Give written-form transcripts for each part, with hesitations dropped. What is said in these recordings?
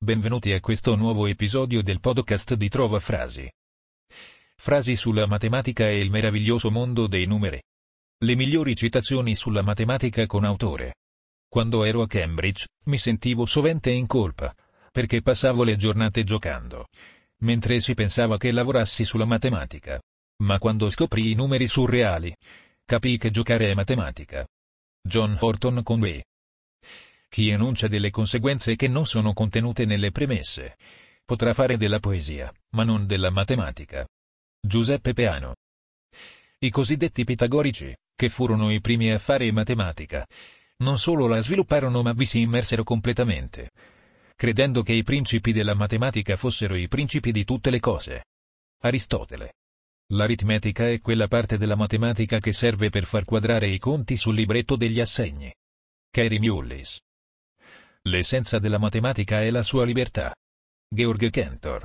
Benvenuti a questo nuovo episodio del podcast di Trova Frasi. Frasi sulla matematica e il meraviglioso mondo dei numeri. Le migliori citazioni sulla matematica con autore. Quando ero a Cambridge, mi sentivo sovente in colpa, perché passavo le giornate giocando, mentre si pensava che lavorassi sulla matematica. Ma quando scoprì i numeri surreali, capii che giocare è matematica. John Horton Conway. Chi enuncia delle conseguenze che non sono contenute nelle premesse, potrà fare della poesia, ma non della matematica. Giuseppe Peano. I cosiddetti pitagorici, che furono i primi a fare matematica, non solo la svilupparono ma vi si immersero completamente, credendo che i principi della matematica fossero i principi di tutte le cose. Aristotele. L'aritmetica è quella parte della matematica che serve per far quadrare i conti sul libretto degli assegni. Carey Mullis. L'essenza della matematica è la sua libertà. Georg Cantor.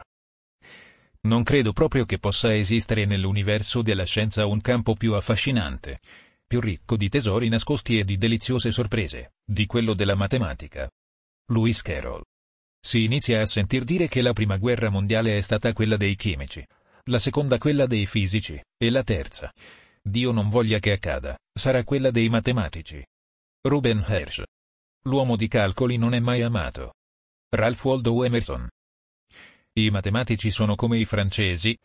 Non credo proprio che possa esistere nell'universo della scienza un campo più affascinante, più ricco di tesori nascosti e di deliziose sorprese, di quello della matematica. Lewis Carroll. Si inizia a sentir dire che la prima guerra mondiale è stata quella dei chimici, la seconda quella dei fisici, e la terza, Dio non voglia che accada, sarà quella dei matematici. Ruben Hirsch. L'uomo di calcoli non è mai amato. Ralph Waldo Emerson. I matematici sono come i francesi.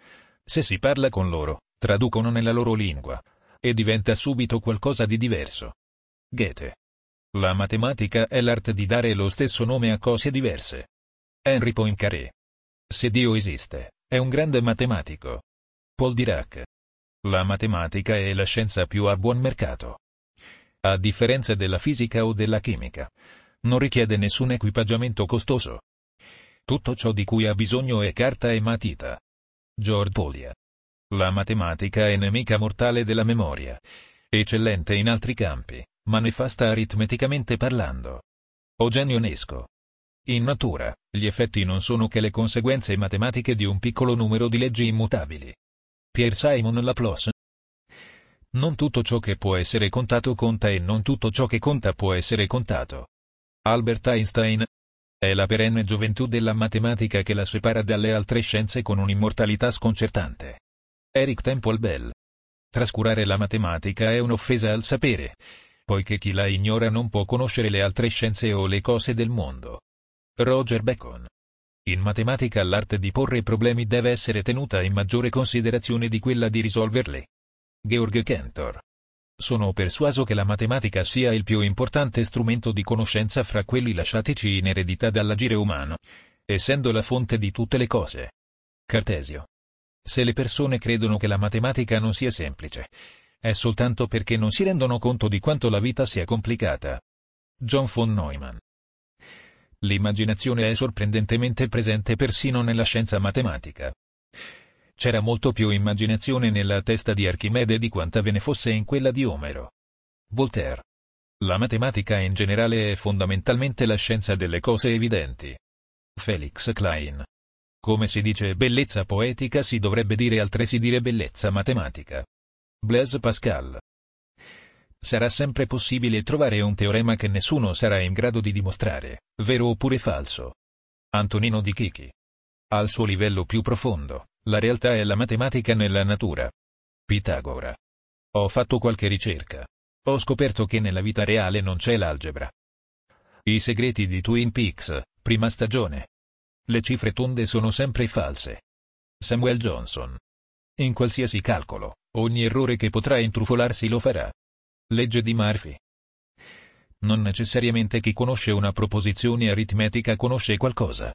Se si parla con loro, traducono nella loro lingua, e diventa subito qualcosa di diverso. Goethe. La matematica è l'arte di dare lo stesso nome a cose diverse. Henri Poincaré. Se Dio esiste, è un grande matematico. Paul Dirac. La matematica è la scienza più a buon mercato. A differenza della fisica o della chimica, non richiede nessun equipaggiamento costoso. Tutto ciò di cui ha bisogno è carta e matita. George Pólya. La matematica è nemica mortale della memoria. Eccellente in altri campi, ma nefasta aritmeticamente parlando. Eugenio Ionesco. In natura, gli effetti non sono che le conseguenze matematiche di un piccolo numero di leggi immutabili. Pierre Simon Laplace. Non tutto ciò che può essere contato conta e non tutto ciò che conta può essere contato. Albert Einstein. È la perenne gioventù della matematica che la separa dalle altre scienze con un'immortalità sconcertante. Eric Temple Bell. Trascurare la matematica è un'offesa al sapere, poiché chi la ignora non può conoscere le altre scienze o le cose del mondo. Roger Bacon. In matematica l'arte di porre problemi deve essere tenuta in maggiore considerazione di quella di risolverli. Georg Cantor. Sono persuaso che la matematica sia il più importante strumento di conoscenza fra quelli lasciatici in eredità dall'agire umano, essendo la fonte di tutte le cose. Cartesio. Se le persone credono che la matematica non sia semplice, è soltanto perché non si rendono conto di quanto la vita sia complicata. John von Neumann. L'immaginazione è sorprendentemente presente persino nella scienza matematica. C'era molto più immaginazione nella testa di Archimede di quanta ve ne fosse in quella di Omero. Voltaire. La matematica in generale è fondamentalmente la scienza delle cose evidenti. Felix Klein. Come si dice bellezza poetica si dovrebbe dire altresì dire bellezza matematica. Blaise Pascal. Sarà sempre possibile trovare un teorema che nessuno sarà in grado di dimostrare, vero oppure falso. Antonino Di Chichi. Al suo livello più profondo, la realtà è la matematica nella natura. Pitagora. Ho fatto qualche ricerca. Ho scoperto che nella vita reale non c'è l'algebra. I segreti di Twin Peaks, prima stagione. Le cifre tonde sono sempre false. Samuel Johnson. In qualsiasi calcolo, ogni errore che potrà intrufolarsi lo farà. Legge di Murphy. Non necessariamente chi conosce una proposizione aritmetica conosce qualcosa.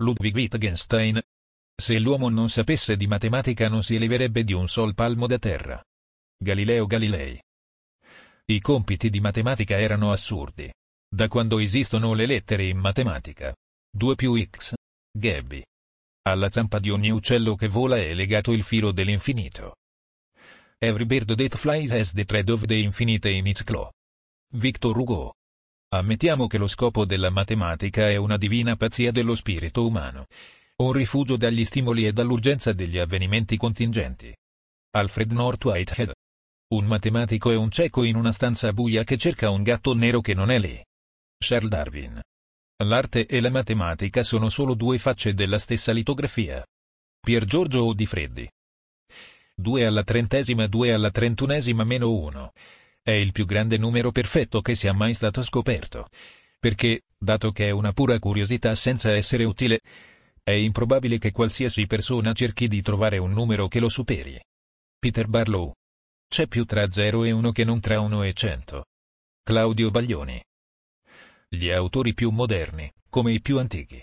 Ludwig Wittgenstein. Se l'uomo non sapesse di matematica non si eleverebbe di un sol palmo da terra. Galileo Galilei. I compiti di matematica erano assurdi. Da quando esistono le lettere in matematica. 2 più x. Gaby. Alla zampa di ogni uccello che vola è legato il filo dell'infinito. Every bird that flies has the thread of the infinite in its claw. Victor Hugo. Ammettiamo che lo scopo della matematica è una divina pazzia dello spirito umano, un rifugio dagli stimoli e dall'urgenza degli avvenimenti contingenti. Alfred North Whitehead. Un matematico è un cieco in una stanza buia che cerca un gatto nero che non è lì. Charles Darwin. L'arte e la matematica sono solo due facce della stessa litografia. Pier Giorgio Odifreddi. 2 alla 30ª - 2 alla 31ª - 1. È il più grande numero perfetto che sia mai stato scoperto. Perché, dato che è una pura curiosità senza essere utile, è improbabile che qualsiasi persona cerchi di trovare un numero che lo superi. Peter Barlow. C'è più tra 0 e 1 che non tra 1 e 100. Claudio Baglioni. Gli autori più moderni, come i più antichi,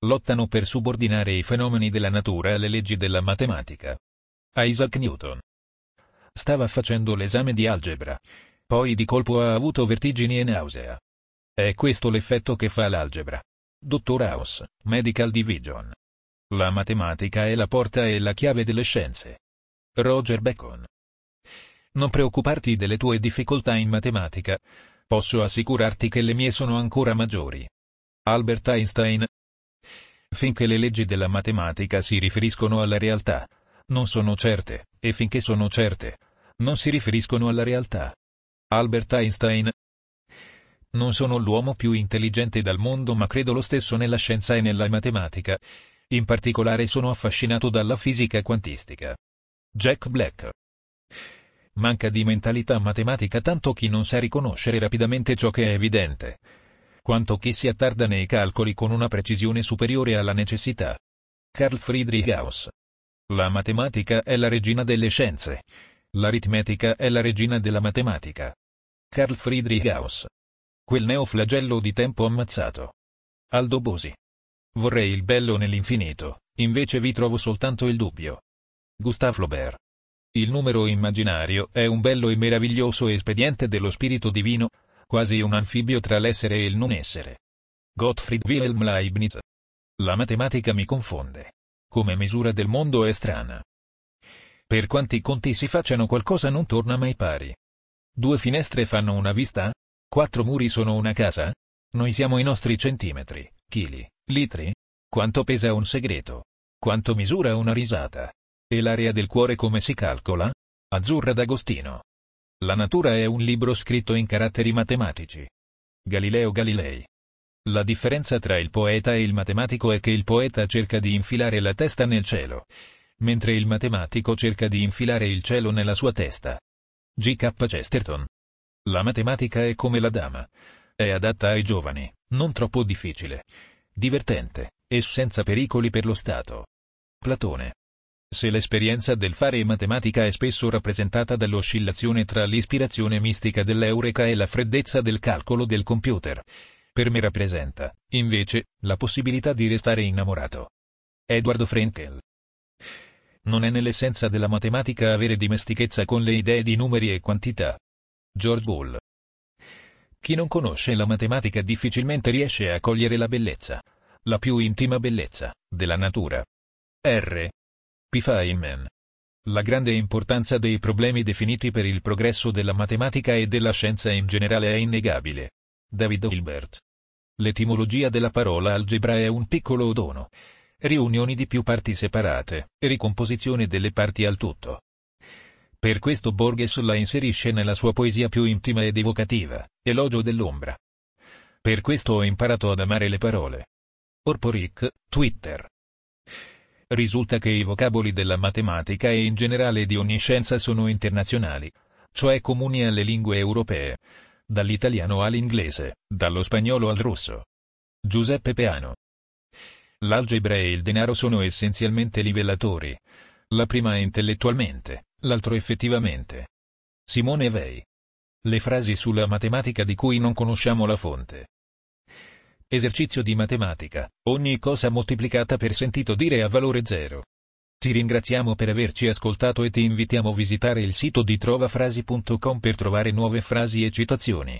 lottano per subordinare i fenomeni della natura alle leggi della matematica. Isaac Newton. Stava facendo l'esame di algebra, poi di colpo ha avuto vertigini e nausea. È questo l'effetto che fa l'algebra. Dottor House, Medical Division. La matematica è la porta e la chiave delle scienze. Roger Bacon. Non preoccuparti delle tue difficoltà in matematica, posso assicurarti che le mie sono ancora maggiori. Albert Einstein. Finché le leggi della matematica si riferiscono alla realtà, non sono certe, e finché sono certe, non si riferiscono alla realtà. Albert Einstein. Non sono l'uomo più intelligente dal mondo, ma credo lo stesso nella scienza e nella matematica. In particolare sono affascinato dalla fisica quantistica. Jack Black. Manca di mentalità matematica tanto chi non sa riconoscere rapidamente ciò che è evidente, quanto chi si attarda nei calcoli con una precisione superiore alla necessità. Carl Friedrich Gauss. La matematica è la regina delle scienze. L'aritmetica è la regina della matematica. Carl Friedrich Gauss. Quel neoflagello di tempo ammazzato. Aldo Bosi. Vorrei il bello nell'infinito, invece vi trovo soltanto il dubbio. Gustave Flaubert. Il numero immaginario è un bello e meraviglioso espediente dello spirito divino, quasi un anfibio tra l'essere e il non essere. Gottfried Wilhelm Leibniz. La matematica mi confonde. Come misura del mondo è strana. Per quanti conti si facciano qualcosa non torna mai pari. 2 finestre fanno una vista? 4 muri sono una casa? Noi siamo i nostri centimetri, chili, litri? Quanto pesa un segreto? Quanto misura una risata? E l'area del cuore come si calcola? Azzurra d'Agostino. La natura è un libro scritto in caratteri matematici. Galileo Galilei. La differenza tra il poeta e il matematico è che il poeta cerca di infilare la testa nel cielo, mentre il matematico cerca di infilare il cielo nella sua testa. G.K. Chesterton. La matematica è come la dama. È adatta ai giovani, non troppo difficile, divertente, e senza pericoli per lo Stato. Platone. Se l'esperienza del fare matematica è spesso rappresentata dall'oscillazione tra l'ispirazione mistica dell'eureka e la freddezza del calcolo del computer, per me rappresenta, invece, la possibilità di restare innamorato. Edoardo Frenkel. Non è nell'essenza della matematica avere dimestichezza con le idee di numeri e quantità. George Bull. Chi non conosce la matematica difficilmente riesce a cogliere la bellezza, la più intima bellezza, della natura. R. P. Feynman. La grande importanza dei problemi definiti per il progresso della matematica e della scienza in generale è innegabile. David Hilbert. L'etimologia della parola algebra è un piccolo dono. Riunioni di più parti separate, ricomposizione delle parti al tutto. Per questo Borges la inserisce nella sua poesia più intima ed evocativa, Elogio dell'ombra. Per questo ho imparato ad amare le parole. Orporic, Twitter. Risulta che i vocaboli della matematica e in generale di ogni scienza sono internazionali, cioè comuni alle lingue europee, dall'italiano all'inglese, dallo spagnolo al russo. Giuseppe Peano. L'algebra e il denaro sono essenzialmente livellatori, la prima intellettualmente, l'altro effettivamente. Simone Weil. Le frasi sulla matematica di cui non conosciamo la fonte. Esercizio di matematica, ogni cosa moltiplicata per sentito dire ha valore 0. Ti ringraziamo per averci ascoltato e ti invitiamo a visitare il sito di trovafrasi.com per trovare nuove frasi e citazioni.